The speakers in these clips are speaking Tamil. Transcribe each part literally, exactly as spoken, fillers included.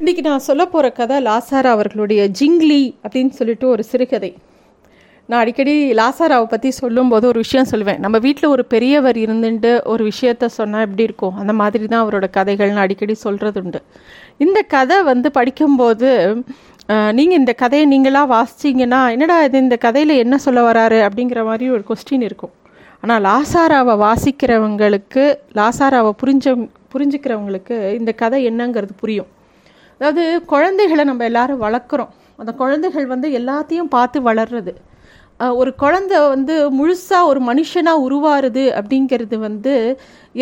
இன்றைக்கி நான் சொல்ல போகிற கதை லாசாரா அவர்களுடைய ஜிங்லி அப்படின்னு சொல்லிட்டு ஒரு சிறுகதை. நான் அடிக்கடி லாசாராவை பற்றி சொல்லும்போது ஒரு விஷயம் சொல்லுவேன், நம்ம வீட்டில் ஒரு பெரியவர் இருந்துட்டு ஒரு விஷயத்த சொன்னால் எப்படி இருக்கும், அந்த மாதிரி தான் அவரோட கதைகள்னு அடிக்கடி சொல்கிறது உண்டு. இந்த கதை வந்து படிக்கும்போது நீங்கள் இந்த கதையை நீங்களாக வாசிச்சிங்கன்னா என்னடா இது, இந்த கதையில் என்ன சொல்ல வராரு அப்படிங்கிற மாதிரி ஒரு கொஸ்டின் இருக்கும். ஆனால் லாசாராவை வாசிக்கிறவங்களுக்கு, லாசாராவை புரிஞ்ச புரிஞ்சுக்கிறவங்களுக்கு இந்த கதை என்னங்கிறது புரியும். அதாவது குழந்தைகளை நம்ம எல்லோரும் வளர்க்குறோம். அந்த குழந்தைகள் வந்து எல்லாத்தையும் பார்த்து வளர்றது. ஒரு குழந்தை வந்து முழுசாக ஒரு மனுஷனாக உருவாருது அப்படிங்கிறது வந்து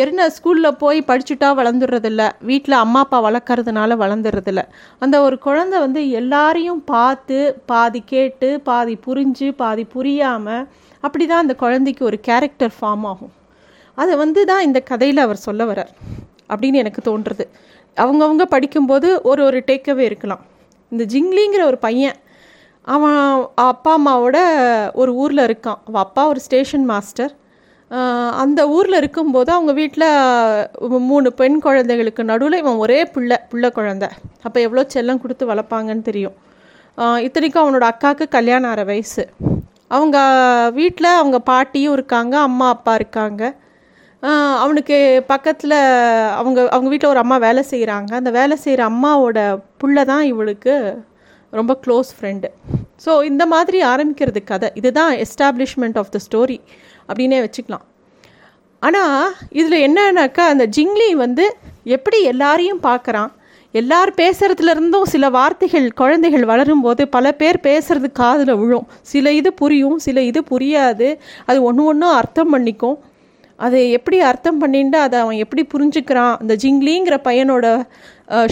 என்ன ஸ்கூலில் போய் படிச்சுட்டா வளர்ந்துடுறதில்ல, வீட்டில் அம்மா அப்பா வளர்க்கறதுனால வளர்ந்துடுறதில்ல. அந்த ஒரு குழந்தை வந்து எல்லாரையும் பார்த்து பாதி கேட்டு பாதி புரிஞ்சு பாதி புரியாமல் அப்படி தான் அந்த குழந்தைக்கு ஒரு கேரக்டர் ஃபார்ம் ஆகும். அதை வந்து தான் இந்த கதையில் அவர் சொல்ல வரார் அப்படின்னு எனக்கு தோன்றுறது. அவங்கவுங்க படிக்கும்போது ஒரு ஒரு டேக்கவே இருக்கலாம். இந்த ஜிங்லிங்கிற ஒரு பையன், அவன் அப்பா அம்மாவோட ஒரு ஊரில் இருக்கான். அவன் அப்பா ஒரு ஸ்டேஷன் மாஸ்டர். அந்த ஊரில் இருக்கும்போது அவங்க வீட்டில் மூணு பெண் குழந்தைகளுக்கு நடுவில் இவன் ஒரே பிள்ளை பிள்ளை குழந்தை. அப்போ எவ்வளோ செல்லம் கொடுத்து வளர்ப்பாங்கன்னு தெரியும். இத்தனைக்கும் அவனோட அக்காவுக்கு கல்யாணம் ஆகிற வயசு. அவங்க வீட்டில் அவங்க பாட்டியும் இருக்காங்க, அம்மா அப்பா இருக்காங்க. அவனுக்கு பக்கத்தில் அவங்க அவங்க வீட்டில் ஒரு அம்மா வேலை செய்கிறாங்க. அந்த வேலை செய்கிற அம்மாவோட புள்ள தான் இவளுக்கு ரொம்ப க்ளோஸ் ஃப்ரெண்டு. ஸோ இந்த மாதிரி ஆரம்பிக்கிறது கதை. இதுதான் எஸ்டாப்ளிஷ்மெண்ட் ஆஃப் த ஸ்டோரி அப்படின்னே வச்சுக்கலாம். ஆனால் இதில் என்னன்னாக்கா, அந்த ஜிங்லி வந்து எப்படி எல்லாரையும் பார்க்குறான். எல்லார் பேசுகிறதுலேருந்தும் சில வார்த்தைகள் குழந்தைகள் வளரும்போது பல பேர் பேசுகிறது காதில் விழும். சில இது புரியும், சில இது புரியாது. அது ஒன்று ஒன்றும் அர்த்தம் பண்ணிக்கும். அதை எப்படி அர்த்தம் பண்ணிட்டு அதை அவன் எப்படி புரிஞ்சுக்கிறான், அந்த ஜிங்லிங்கிற பையனோட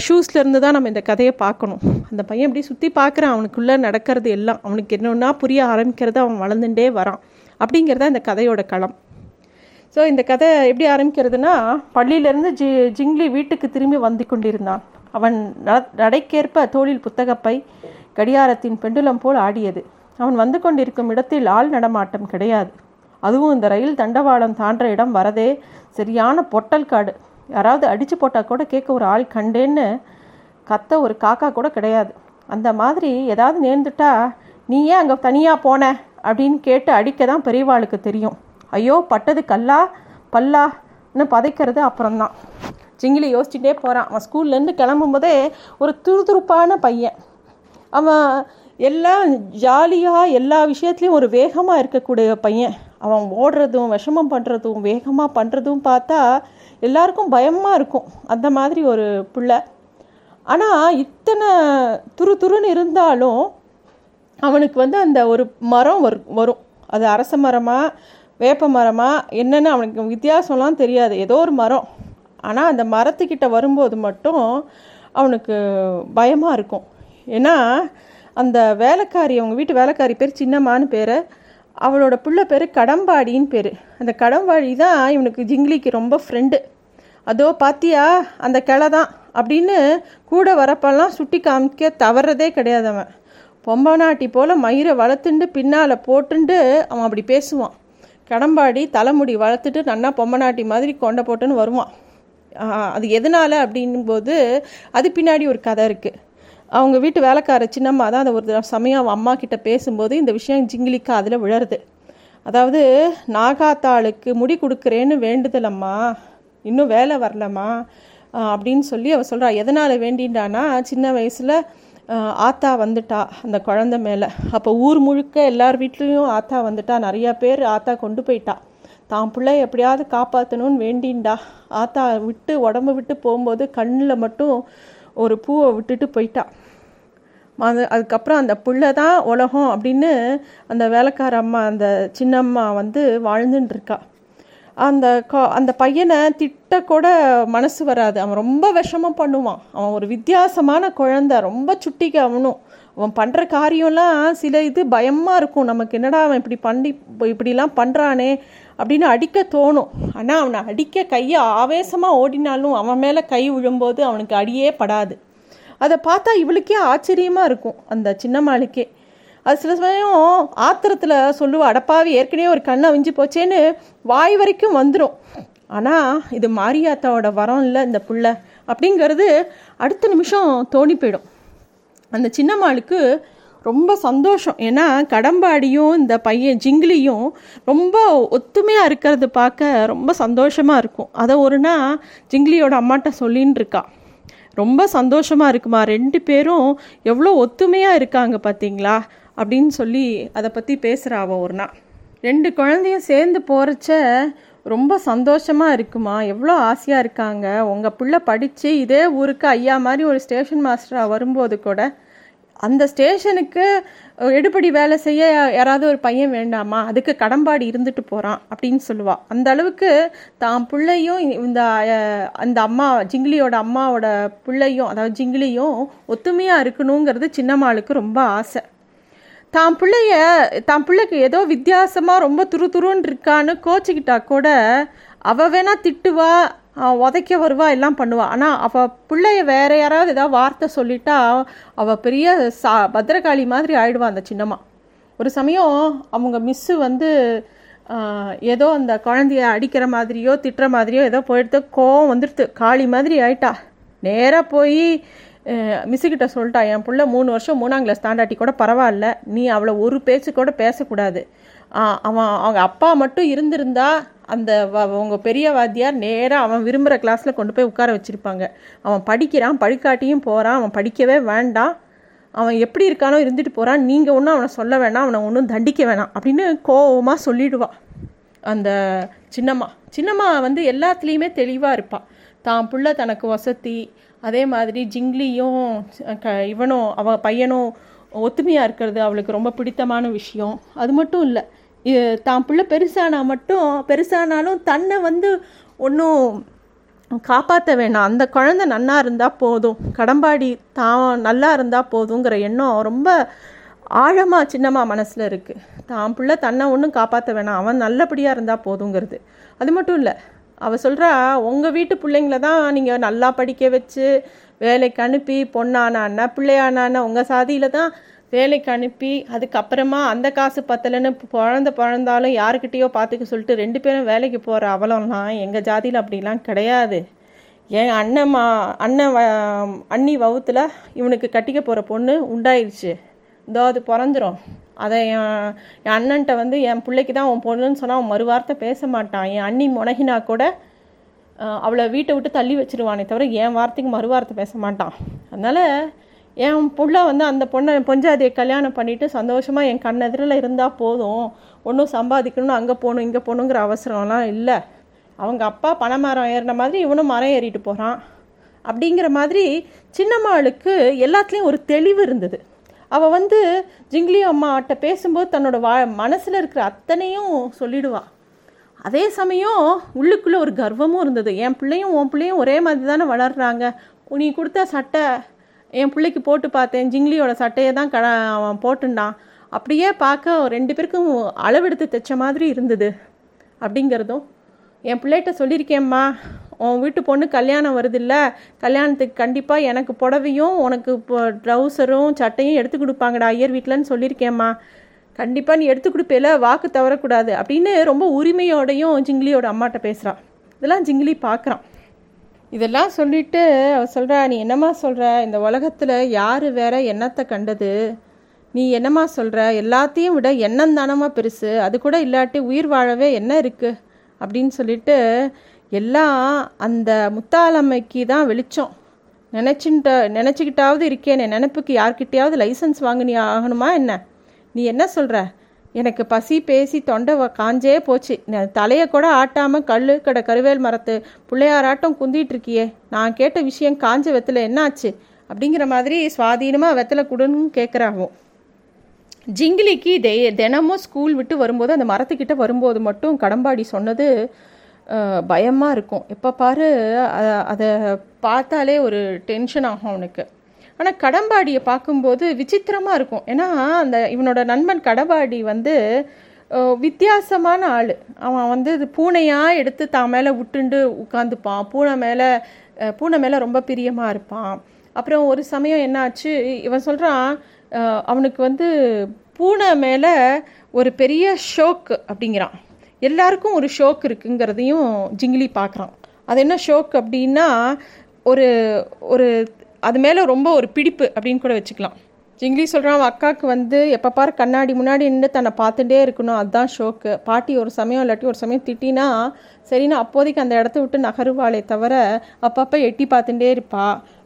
ஷூஸ்லேருந்து தான் நம்ம இந்த கதையை பார்க்கணும். அந்த பையன் எப்படி சுற்றி பார்க்குறான், அவனுக்குள்ளே நடக்கிறது எல்லாம் அவனுக்கு என்னென்னா புரிய ஆரம்பிக்கிறது, அவன் வளர்ந்துட்டே வரான் அப்படிங்கிறத இந்த கதையோட களம். ஸோ இந்த கதை எப்படி ஆரம்பிக்கிறதுனா, பள்ளியிலேருந்து ஜி ஜிங்லி வீட்டுக்கு திரும்பி வந்து கொண்டிருந்தான். அவன் நடைக்கேற்ப தோளில் புத்தகப்பை, கடியாரத்தின் பெண்டுலம் போல் ஆடியது. அவன் வந்து கொண்டிருக்கும் இடத்தில் ஆள் நடமாட்டம் கிடையாது. அதுவும் இந்த ரயில் தண்டவாளம் தாண்ட இடம் வரதே சரியான பொட்டல் காடு. யாராவது அடித்து போட்டால் கூட கேட்க ஒரு ஆள் கண்டேன்னு கத்த ஒரு காக்கா கூட கிடையாது. அந்த மாதிரி ஏதாவது நேர்ந்துட்டா நீ ஏன் அங்கே தனியாக போன அப்படின்னு கேட்டு அடிக்க தான் பெரியவாளுக்கு தெரியும். ஐயோ பட்டது கல்லா பல்லான்னு பதைக்கிறது அப்புறம்தான். ஜிங்கிலி யோசிச்சுட்டே போகிறான். அவன் ஸ்கூல்லேருந்து கிளம்பும்போதே ஒரு துருதுருப்பான பையன். அவன் எல்லாம் ஜாலியாக எல்லா விஷயத்துலையும் ஒரு வேகமாக இருக்கக்கூடிய பையன். அவன் ஓடுறதும் விஷமம் பண்ணுறதும் வேகமாக பண்ணுறதும் பார்த்தா எல்லாருக்கும் பயமாக இருக்கும். அந்த மாதிரி ஒரு பிள்ளை. ஆனால் இத்தனை துரு துருன்னு இருந்தாலும் அவனுக்கு வந்து அந்த ஒரு மரம் வரும். அது அரச மரமாக வேப்ப மரமாக என்னென்னு அவனுக்கு வித்தியாசம்லாம் தெரியாது, ஏதோ ஒரு மரம். ஆனால் அந்த மரத்துக்கிட்ட வரும்போது மட்டும் அவனுக்கு பயமாக இருக்கும். ஏன்னா அந்த வேலைக்காரி, அவங்க வீட்டு வேலைக்காரி பேர் சின்னம்மான்னு பேர், அவளோட பிள்ளை பேர் கடம்பாடின்னு பேர். அந்த கடம்பாடி தான் இவனுக்கு ஜிங்கிலிக்கு ரொம்ப ஃப்ரெண்டு. அதோ பார்த்தியா அந்த கிளை தான் அப்படின்னு கூட வரப்பெல்லாம் சுட்டி காமிக்க தவறதே கிடையாது. அவன் பொம்பனாட்டி போல் மயிரை வளர்த்துண்டு பின்னால் போட்டுண்டு அவன் அப்படி பேசுவான். கடம்பாடி தலைமுடி வளர்த்துட்டு நன்னா பொம்பனாட்டி மாதிரி கொண்ட போட்டுன்னு வருவான். அது எதனால் அப்படின்போது அது பின்னாடி ஒரு கதை இருக்குது. அவங்க வீட்டு வேலைக்கார சின்னம்மா தான் அதை ஒரு சமயம் அவன் அம்மா கிட்ட பேசும்போது இந்த விஷயம் ஜிங்கிலிக்கு அதில் விழருது. அதாவது, நாகாத்தாளுக்கு முடி கொடுக்குறேன்னு வேண்டுதலம்மா, இன்னும் வேலை வரலம்மா அப்படின்னு சொல்லி அவள் சொல்கிறா. எதனால் வேண்டின்றானா, சின்ன வயசில் ஆத்தா வந்துட்டா அந்த குழந்தை மேலே. அப்போ ஊர் முழுக்க எல்லார் வீட்லேயும் ஆத்தா வந்துட்டா, நிறையா பேர் ஆத்தா கொண்டு போயிட்டா. தான் பிள்ளை எப்படியாவது காப்பாற்றணும்னு வேண்டின்டா. ஆத்தா விட்டு உடம்பு விட்டு போகும்போது கண்ணில் மட்டும் ஒரு பூவை விட்டுட்டு போயிட்டா. அது அதுக்கப்புறம் அந்த பிள்ளை தான் உலகம் அப்படின்னு அந்த வேலைக்கார அம்மா, அந்த சின்னம்மா வந்து வாழ்ந்துட்டு இருக்கா. அந்த அந்த பையனை திட்ட கூட மனசு வராது. அவன் ரொம்ப விஷமம் பண்ணுவான். அவன் ஒரு வித்தியாசமான குழந்தை, ரொம்ப சுட்டிக்கு அவனும். அவன் பண்ணுற காரியம்லாம் சில இது பயமாக இருக்கும் நமக்கு, என்னடா அவன் இப்படி பண்ணி இப்படிலாம் பண்ணுறானே அப்படின்னு அடிக்க தோணும். ஆனால் அவனை அடிக்க கையை ஆவேசமாக ஓடினாலும் அவன் மேலே கை விழும்போது அவனுக்கு அடியே படாது. அதை பார்த்தா இவளுக்கே ஆச்சரியமாக இருக்கும், அந்த சின்னம்மாளுக்கே. அது சில சமயம் ஆத்திரத்தில் சொல்லுவா, அடப்பாவி ஏற்கனவே ஒரு கண்ணை அவிஞ்சு போச்சேன்னு வாய் வரைக்கும் வந்துடும். ஆனால் இது மாரியாத்தாவோட வரம் இல்லை இந்த பிள்ளை, அப்படிங்கிறது அடுத்த நிமிஷம் தோணி போயிடும். அந்த சின்னம்மாளுக்கு ரொம்ப சந்தோஷம். ஏன்னா கடம்பாடியும் இந்த பையன் ஜிங்கிலியும் ரொம்ப ஒத்துமையாக இருக்கிறது பார்க்க ரொம்ப சந்தோஷமாக இருக்கும். அதை ஒரு நாள் ஜிங்கிலியோட அம்மாட்ட சொல்லின்னு இருக்கா, ரொம்ப சந்தோஷமாக இருக்குமா, ரெண்டு பேரும் எவ்வளோ ஒத்துமையாக இருக்காங்க பார்த்தீங்களா அப்படின்னு சொல்லி அதை பற்றி பேசுகிறாவ. ஒரு நாள் ரெண்டு குழந்தையும் சேர்ந்து போகிறச்ச ரொம்ப சந்தோஷமாக இருக்குமா, எவ்வளோ ஆசையாக இருக்காங்க, உங்கள் பிள்ளை படித்து இதே ஊருக்கு ஐயா மாதிரி ஒரு ஸ்டேஷன் மாஸ்டராக வரும்போது கூட அந்த ஸ்டேஷனுக்கு எடுபடி வேலை செய்ய யாராவது ஒரு பையன் வேண்டாமா, அதுக்கு கடம்பாடி இருந்துட்டு போகிறான் அப்படின்னு சொல்லுவாள். அந்த அளவுக்கு தான் பிள்ளையும் இந்த அந்த அம்மா ஜிங்கிலியோட அம்மாவோட பிள்ளையும் அதாவது ஜிங்கிலியும் ஒத்துமையாக இருக்கணுங்கிறது சின்னம்மாளுக்கு ரொம்ப ஆசை. தான் பிள்ளைய தான் பிள்ளைக்கு ஏதோ வித்தியாசமாக ரொம்ப துரு துருன்னு இருக்கான்னு கோச்சிக்கிட்டா கூட அவள் வேணா திட்டுவா, உதைக்க வருவா, எல்லாம் பண்ணுவாள். ஆனால் அவள் பிள்ளைய வேறு யாராவது ஏதாவது வார்த்தை சொல்லிட்டா அவள் பெரிய சா பத்திரகாளி மாதிரி ஆயிடுவா அந்த சின்னம்மா. ஒரு சமயம் அவங்க மிஸ்ஸு வந்து ஏதோ அந்த குழந்தைய அடிக்கிற மாதிரியோ திட்டுற மாதிரியோ ஏதோ போயிடுத்து, கோவம் வந்துடுத்து, காளி மாதிரி ஆயிட்டா. நேராக போய் மிஸ்ஸுக்கிட்ட சொல்லிட்டா, என் பிள்ளை மூணு வருஷம் மூணாம் கிளாஸ் தாண்டாட்டி கூட பரவாயில்ல, நீ அவளை ஒரு பேச்சு கூட பேசக்கூடாது, அவன் அவங்க அப்பா மட்டும் இருந்திருந்தா அந்த அவங்க பெரிய வாத்தியார் நேராக அவன் விரும்புகிற கிளாஸில் கொண்டு போய் உட்கார வச்சுருப்பாங்க. அவன் படிக்கிறான், படிக்காட்டியும் போகிறான், அவன் படிக்கவே வேண்டாம், அவன் எப்படி இருக்கானோ இருந்துட்டு போகிறான், நீங்கள் ஒன்றும் அவனை சொல்ல வேணாம், அவனை ஒன்றும் தண்டிக்க வேணாம் அப்படின்னு கோபமாக சொல்லிடுவான் அந்த சின்னம்மா. சின்னம்மா வந்து எல்லாத்துலேயுமே தெளிவாக இருப்பாள். தான் பிள்ளை தனக்கு வசதி, அதே மாதிரி ஜிங்கிலியும் இவனும் அவ பையனும் ஒத்துமையாக இருக்கிறது அவளுக்கு ரொம்ப பிடித்தமான விஷயம். அது மட்டும் இல்லை, தான் பிள்ளை பெருசானா மட்டும் பெருசானாலும் தன்னை வந்து ஒன்றும் காப்பாற்ற வேணாம், அந்த குழந்தை நல்லா இருந்தால் போதும், கடம்பாடி தான் நல்லா இருந்தால் போதுங்கிற எண்ணம் ரொம்ப ஆழமாக சின்னம்மா மனசில் இருக்குது. தான் பிள்ளை தன்னை ஒன்றும் காப்பாற்ற வேணாம், அவன் நல்லபடியாக இருந்தால் போதுங்கிறது. அது மட்டும் இல்லை, அவள் சொல்கிறா, உங்கள் வீட்டு பிள்ளைங்கள தான் நீங்கள் நல்லா படிக்க வச்சு வேலைக்கு அனுப்பி, பொண்ணானான்னா பிள்ளையானான்னா உங்கள் சாதியில் தான் வேலைக்கு அனுப்பி, அதுக்கப்புறமா அந்த காசு பத்தலைன்னு குழந்த பிறந்தாலும் யாருக்கிட்டேயோ பார்த்துக்க சொல்லிட்டு ரெண்டு பேரும் வேலைக்கு போகிற அவலம்லாம் எங்கள் ஜாதியில் அப்படிலாம் கிடையாது. என் அண்ணம்மா அண்ணன் அண்ணி வவுத்தில் இவனுக்கு கட்டிக்க போகிற பொண்ணு உண்டாயிடுச்சு, இதோ அது பிறந்துடும், அதை என் என் அண்ணன்ட்ட வந்து என் பிள்ளைக்கு தான் உன் பொண்ணுன்னு சொன்னால் அவன் மறுவார்த்தை பேச மாட்டான், என் அண்ணி முனகினா கூட அவளை வீட்டை விட்டு தள்ளி வச்சிருவானே தவிர என் வார்த்தைக்கு மறுவார்த்தை பேச மாட்டான். அதனால் என் பிள்ளை வந்து அந்த பொண்ணை பொஞ்சாதியை கல்யாணம் பண்ணிவிட்டு சந்தோஷமாக என் கண்ணெதிரில் இருந்தால் போதும், ஒன்றும் சம்பாதிக்கணும்னு அங்கே போகணும் இங்கே போகணுங்கிற அவசரம்லாம் இல்லை, அவங்க அப்பா பனை மரம் ஏறின மாதிரி இவனும் மரம் ஏறிட்டு போகிறான் அப்படிங்கிற மாதிரி சின்னம்மாளுக்கு எல்லாத்துலேயும் ஒரு தெளிவு இருந்தது. அவள் வந்து ஜிங்கிலி அம்மாட்ட பேசும்போது தன்னோட வா மனசில் இருக்கிற அத்தனையும் சொல்லிடுவாள். அதே சமயம் உள்ளுக்குள்ளே ஒரு கர்வமும் இருந்தது, என் பிள்ளையும் உன் பிள்ளையும் ஒரே மாதிரி தானே வளர்கிறாங்க, நீ கொடுத்த சட்டை என் பிள்ளைக்கு போட்டு பார்த்தேன், ஜிங்கிலியோட சட்டையை தான் கட அவன் போட்டுண்டான், அப்படியே பார்க்க ரெண்டு பேருக்கும் அளவெடுத்து தைச்ச மாதிரி இருந்தது அப்படிங்கிறதும், என் பிள்ளைகிட்ட சொல்லியிருக்கேம்மா, உன் வீட்டு பொண்ணு கல்யாணம் வருதில்ல, கல்யாணத்துக்கு கண்டிப்பாக எனக்கு புடவையும் உனக்கு இப்போ ட்ரௌசரும் சட்டையும் எடுத்து கொடுப்பாங்கடா ஐயர் வீட்டிலன்னு சொல்லியிருக்கேம்மா, கண்டிப்பாக நீ எடுத்து கொடுப்பேல, வாக்கு தவறக்கூடாது அப்படின்னு ரொம்ப உரிமையோடையும் ஜிங்கிலியோட அம்மாட்ட பேசுகிறான். இதெல்லாம் ஜிங்கிலி பார்க்குறான். இதெல்லாம் சொல்லிவிட்டு அவள் சொல்கிறா, நீ என்னம்மா சொல்கிற, இந்த உலகத்தில் யார் வேற என்னத்தை கண்டது, நீ என்னம்மா சொல்கிற, எல்லாத்தையும் விட எண்ணம் தானம்மா பெருசு, அது கூட இல்லாட்டி உயிர் வாழவே என்ன இருக்குது அப்படின்னு சொல்லிட்டு எல்லாம் அந்த முத்தாளம்மைக்கு தான் வெளிச்சம், நினச்சின்ட்ட நினச்சிக்கிட்டாவது இருக்கேனே, நினப்புக்கு யார்கிட்டையாவது லைசன்ஸ் வாங்கினி ஆகணுமா என்ன, நீ என்ன சொல்கிற, எனக்கு பசி பேசி தொண்டை காஞ்சே போச்சு, தலையை கூட ஆட்டாமல் கல் கடை கருவேல் மரத்து பிள்ளையாராட்டம் குந்திகிட்டு இருக்கியே, நான் கேட்ட விஷயம் காஞ்ச வெத்தலை என்ன ஆச்சு அப்படிங்கிற மாதிரி சுவாதீனமாக வெத்தலை கொடுன்னு கேட்குறாவும். ஜிங்கிலிக்கு தெ தினமும் ஸ்கூல் விட்டு வரும்போது அந்த மரத்துக்கிட்ட வரும்போது மட்டும் கடம்பாடி சொன்னது பயமாக இருக்கும். எப்போ பாரு அதை பார்த்தாலே ஒரு டென்ஷன் ஆகும் அவனுக்கு. ஆனால் கடம்பாடியை பார்க்கும்போது விசித்திரமாக இருக்கும். ஏன்னா அந்த இவனோட நண்பன் கடம்பாடி வந்து வித்தியாசமான ஆள். அவன் வந்து இது பூனையாக எடுத்து தான் மேலே விட்டுண்டு உட்காந்துப்பான், பூனை மேலே பூனை மேலே ரொம்ப பிரியமாக இருப்பான். அப்புறம் ஒரு சமயம் என்னாச்சு, இவன் சொல்கிறான் அவனுக்கு வந்து பூனை மேலே ஒரு பெரிய ஷோக்கு அப்படிங்கிறான். எல்லாருக்கும் ஒரு ஷோக் இருக்குங்கிறதையும் ஜிங்கிலி பார்க்குறான். அது என்ன ஷோக் அப்படின்னா, ஒரு ஒரு அது மேலே ரொம்ப ஒரு பிடிப்பு அப்படின்னு கூட வச்சுக்கலாம். ஜிங்கிலி சொல்கிறான், அவன் அக்காவுக்கு வந்து எப்போ பார் கண்ணாடி முன்னாடி நின்று தன்னை பார்த்துட்டே இருக்கணும், அதுதான் ஷோக்கு. பாட்டி ஒரு சமயம் இல்லாட்டி ஒரு சமயம் திட்டினா சரின்னு அப்போதைக்கு அந்த இடத்த விட்டு நகருவாளே தவிர அப்பப்போ எட்டி பார்த்துட்டே இருப்பா.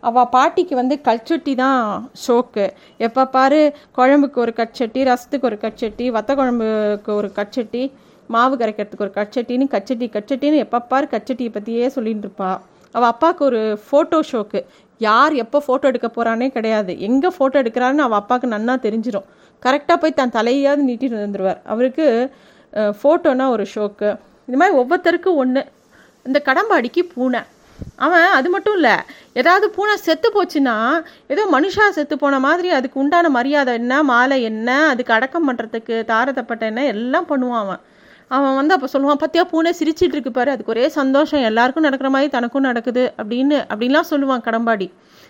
அவள் பாட்டிக்கு வந்து கட்சட்டி தான் ஷோக்கு. எப்போ பார் குழம்புக்கு ஒரு கட்சட்டி, ரசத்துக்கு ஒரு கட்சட்டி, வத்த குழம்புக்கு ஒரு கட்சட்டி, மாவு கரைக்கிறதுக்கு ஒரு கட்சட்டின்னு கட்சட்டி கட்சட்டின்னு எப்போ பார் கட்சட்டியை பற்றியே சொல்லிட்டு இருப்பாள். அவள் அப்பாவுக்கு ஒரு ஃபோட்டோ ஷோக்கு. யார் எப்போ ஃபோட்டோ எடுக்க போகிறானே கிடையாது, எங்கே ஃபோட்டோ எடுக்கிறான்னு அவள் அப்பாவுக்கு நன்னா தெரிஞ்சிடும். கரெக்டாக போய் தான் தலையாவது நீட்டிட்டு வந்துடுவார். அவருக்கு ஃபோட்டோன்னா ஒரு ஷோக்கு. இது மாதிரி ஒவ்வொருத்தருக்கும் ஒன்று. இந்த கடம்பாடிக்கு பூனை. அவன் அது மட்டும் இல்லை, ஏதாவது பூனை செத்து போச்சுன்னா ஏதோ மனுஷா செத்து போன மாதிரி அதுக்கு உண்டான மரியாதை என்ன, மாலை என்ன, அதுக்கு அடக்கம் பண்ணுறதுக்கு தாரதப்பட்ட என்ன எல்லாம் பண்ணுவான். அவன் அவன் வந்து அப்போ சொல்லுவான், பார்த்தியா பூனை சிரிச்சிட்டு இருக்கு பாரு, அதுக்கு ஒரே சந்தோஷம், எல்லாருக்கும் நடக்கிற மாதிரி தனக்கும் நடக்குது அப்படின்னு அப்படின்லாம் சொல்லுவான் கடம்பாடி.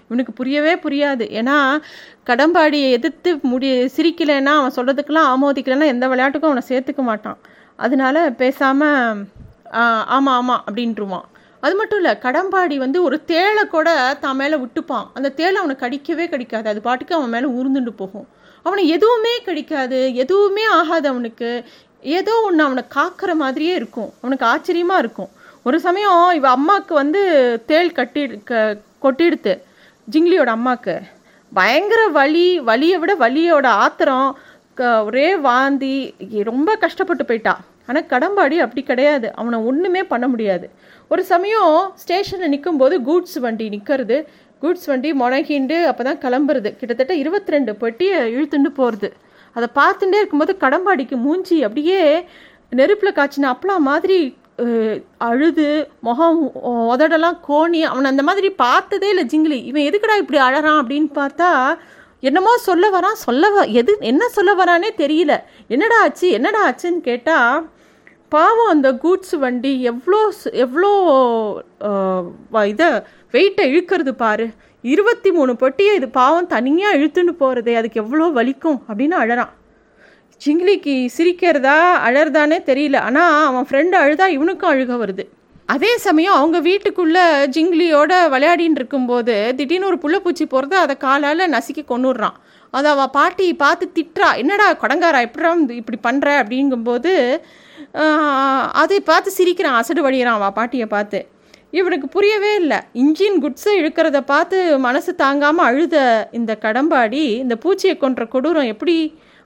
இவனுக்கு புரியவே புரியாது. ஏன்னா கடம்பாடியை எதிர்த்து முடி சிரிக்கலைன்னா அவன் சொல்கிறதுக்கெல்லாம் ஆமோதிக்கலைன்னா எந்த விளையாட்டுக்கும் அவனை சேர்த்துக்க மாட்டான். அதனால பேசாமல் ஆமாம் ஆமாம் அப்படின்ட்டுருவான். அது மட்டும் இல்லை, கடம்பாடி வந்து ஒரு தேளை கூட தான் மேலே விட்டுப்பான். அந்த தேளை அவனை கடிக்கவே கடிக்காது, அது பாட்டுக்கு அவன் மேலே ஊர்ந்துட்டு போகும். அவனை எதுவுமே கடிக்காது, எதுவுமே ஆகாது. அவனுக்கு ஏதோ ஒன்று அவனை காக்கிற மாதிரியே இருக்கும். அவனுக்கு ஆச்சரியமாக இருக்கும். ஒரு சமயம் இவன் அம்மாவுக்கு வந்து தேள் கட்டி க கொட்டிடுத்து. ஜிங்கிலியோட அம்மாவுக்கு பயங்கர வலி, வலியை விட வலியோட ஆத்திரம், க ஒரே வாந்தி, ரொம்ப கஷ்டப்பட்டு போயிட்டா. ஆனால் கடம்பாடி அப்படி கிடையாது, அவனை ஒன்றுமே பண்ண முடியாது. ஒரு சமயம் ஸ்டேஷனில் நிற்கும்போது கூட்ஸ் வண்டி நிற்கிறது. கூட்ஸ் வண்டி முனகிண்டு அப்போ தான் கிளம்புறது. கிட்டத்தட்ட இருபத்தி ரெண்டு பெட்டியை இழுத்துண்டு போகிறது. அதை பார்த்துட்டே இருக்கும்போது கடம்பாடிக்கு மூஞ்சி அப்படியே நெருப்பில் காய்ச்சின அப்பலாம் மாதிரி அழுது, முகம் உதடெல்லாம் கோணி. அவனை அந்த மாதிரி பார்த்ததே இல்லை ஜிங்கிலி. இவன் எதுக்கடா இப்படி அழறான் அப்படின்னு பார்த்தா என்னமோ சொல்ல வரான். சொல்ல எது என்ன சொல்ல வரானே தெரியல. என்னடா ஆச்சு என்னடா ஆச்சுன்னு கேட்டால், பாவம் அந்த கூட்ஸ் வண்டி எவ்வளோ எவ்வளோ இதை வெயிட்டை இழுக்கிறது பாரு, இருபத்தி மூணு பொட்டியை இது பாவம் தனியாக இழுத்துன்னு போகிறதே, அதுக்கு எவ்வளோ வலிக்கும் அப்படின்னு அழறான். ஜிங்கிலிக்கு சிரிக்கிறதா அழறதானே தெரியல. ஆனால் அவன் ஃப்ரெண்டு அழுதா இவனுக்கும் அழுக வருது. அதே சமயம் அவங்க வீட்டுக்குள்ளே ஜிங்கிலியோட விளையாடின்னு இருக்கும்போது திடீர்னு ஒரு புள்ளப்பூச்சி போகிறது, அதை காலால் நசுக்கி கொண்டுடுறான். அதை அவள் பாட்டி பார்த்து திட்டுறா, என்னடா கொடங்காரா எப்படா இப்படி பண்ணுற அப்படிங்கும்போது அதை பார்த்து சிரிக்கிறான், அசடு வடிகிறான் அவள் பாட்டியை பார்த்து. இவனுக்கு புரியவே இல்லை. இன்ஜின் குட்ஸை இழுக்கிறத பார்த்து மனசு தாங்காமல் அழுத இந்த கடம்பாடி இந்த பூச்சியை கொன்ற கொடூரம் எப்படி